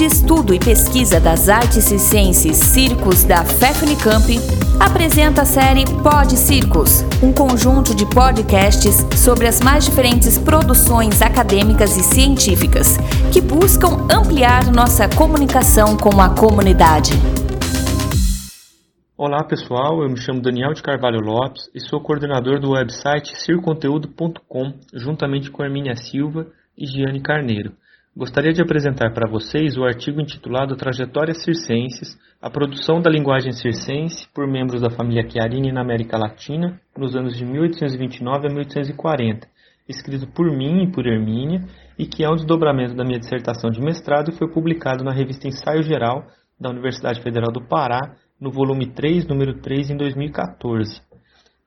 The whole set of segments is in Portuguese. de Estudo e Pesquisa das Artes Circenses Circos da FEF Unicamp, apresenta a série Pod Circos, um conjunto de podcasts sobre as mais diferentes produções acadêmicas e científicas que buscam ampliar nossa comunicação com a comunidade. Olá pessoal, eu me chamo Daniel de Carvalho Lopes e sou coordenador do website circonteúdo.com, juntamente com Hermínia Silva e Gianni Carneiro. Gostaria de apresentar para vocês o artigo intitulado Trajetórias Circenses, a produção da linguagem circense por membros da família Chiarini na América Latina nos anos de 1829 a 1840, escrito por mim e por Hermínia, e que é um desdobramento da minha dissertação de mestrado e foi publicado na revista Ensaio Geral da Universidade Federal do Pará, no volume 3, número 3, em 2014.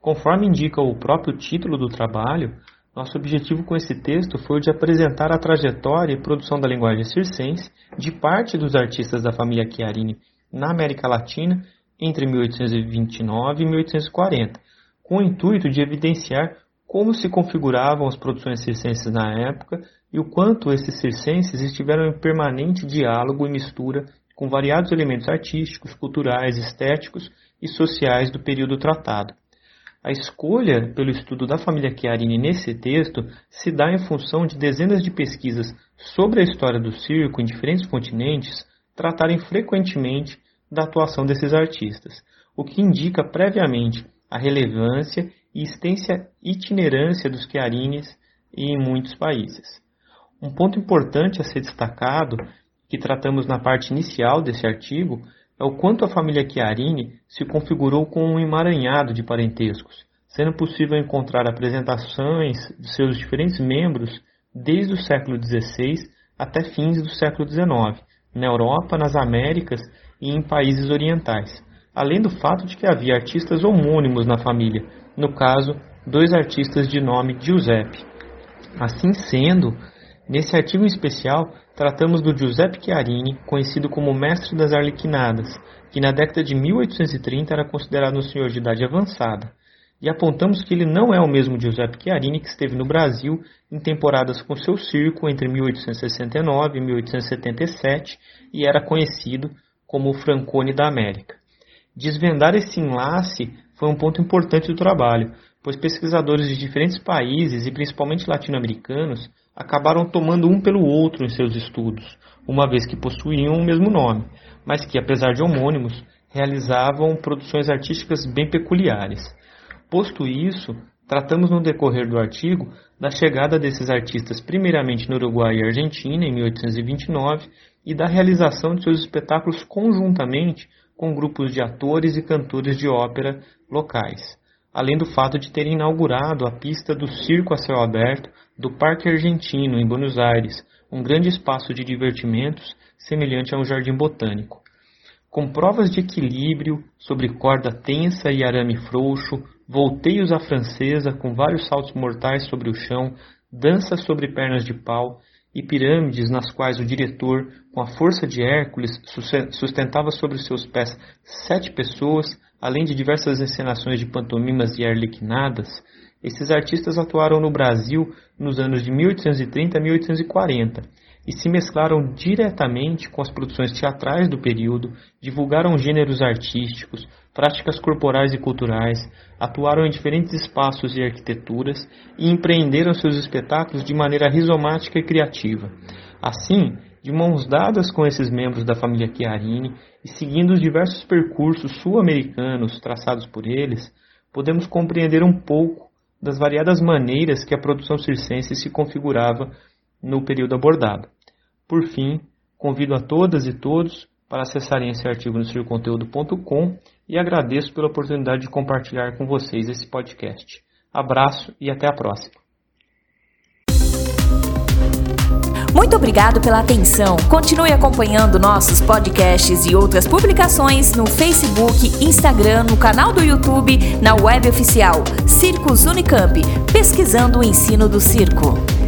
Conforme indica o próprio título do trabalho, nosso objetivo com esse texto foi o de apresentar a trajetória e produção da linguagem circense de parte dos artistas da família Chiarini na América Latina entre 1829 e 1840, com o intuito de evidenciar como se configuravam as produções circenses na época e o quanto esses circenses estiveram em permanente diálogo e mistura com variados elementos artísticos, culturais, estéticos e sociais do período tratado. A escolha pelo estudo da família Chiarini nesse texto se dá em função de dezenas de pesquisas sobre a história do circo em diferentes continentes tratarem frequentemente da atuação desses artistas, o que indica previamente a relevância e extensa itinerância dos Chiarinis em muitos países. Um ponto importante a ser destacado que tratamos na parte inicial desse artigo é o quanto a família Chiarini se configurou com um emaranhado de parentescos, sendo possível encontrar apresentações de seus diferentes membros desde o século XVI até fins do século XIX, na Europa, nas Américas e em países orientais, além do fato de que havia artistas homônimos na família, no caso, dois artistas de nome Giuseppe. Assim sendo, nesse artigo em especial, tratamos do Giuseppe Chiarini, conhecido como mestre das Arlequinadas, que na década de 1830 era considerado um senhor de idade avançada, e apontamos que ele não é o mesmo Giuseppe Chiarini que esteve no Brasil em temporadas com seu circo entre 1869 e 1877 e era conhecido como o Franconi da América. Desvendar esse enlace foi um ponto importante do trabalho, pois pesquisadores de diferentes países e principalmente latino-americanos acabaram tomando um pelo outro em seus estudos, uma vez que possuíam o mesmo nome, mas que, apesar de homônimos, realizavam produções artísticas bem peculiares. Posto isso, tratamos no decorrer do artigo da chegada desses artistas primeiramente no Uruguai e Argentina, em 1829, e da realização de seus espetáculos conjuntamente com grupos de atores e cantores de ópera locais, além do fato de ter inaugurado a pista do circo a céu aberto do Parque Argentino, em Buenos Aires, um grande espaço de divertimentos semelhante a um jardim botânico. Com provas de equilíbrio sobre corda tensa e arame frouxo, volteios à francesa com vários saltos mortais sobre o chão, danças sobre pernas de pau e pirâmides nas quais o diretor, com a força de Hércules, sustentava sobre seus pés 7 pessoas, além de diversas encenações de pantomimas e arlequinadas, esses artistas atuaram no Brasil nos anos de 1830 a 1840 e se mesclaram diretamente com as produções teatrais do período, divulgaram gêneros artísticos, práticas corporais e culturais, atuaram em diferentes espaços e arquiteturas e empreenderam seus espetáculos de maneira rizomática e criativa. Assim, de mãos dadas com esses membros da família Chiarini e seguindo os diversos percursos sul-americanos traçados por eles, podemos compreender um pouco das variadas maneiras que a produção circense se configurava no período abordado. Por fim, convido a todas e todos para acessarem esse artigo no circonteúdo.com e agradeço pela oportunidade de compartilhar com vocês esse podcast. Abraço e até a próxima! Muito obrigado pela atenção. Continue acompanhando nossos podcasts e outras publicações no Facebook, Instagram, no canal do YouTube, na web oficial Circos Unicamp, pesquisando o ensino do circo.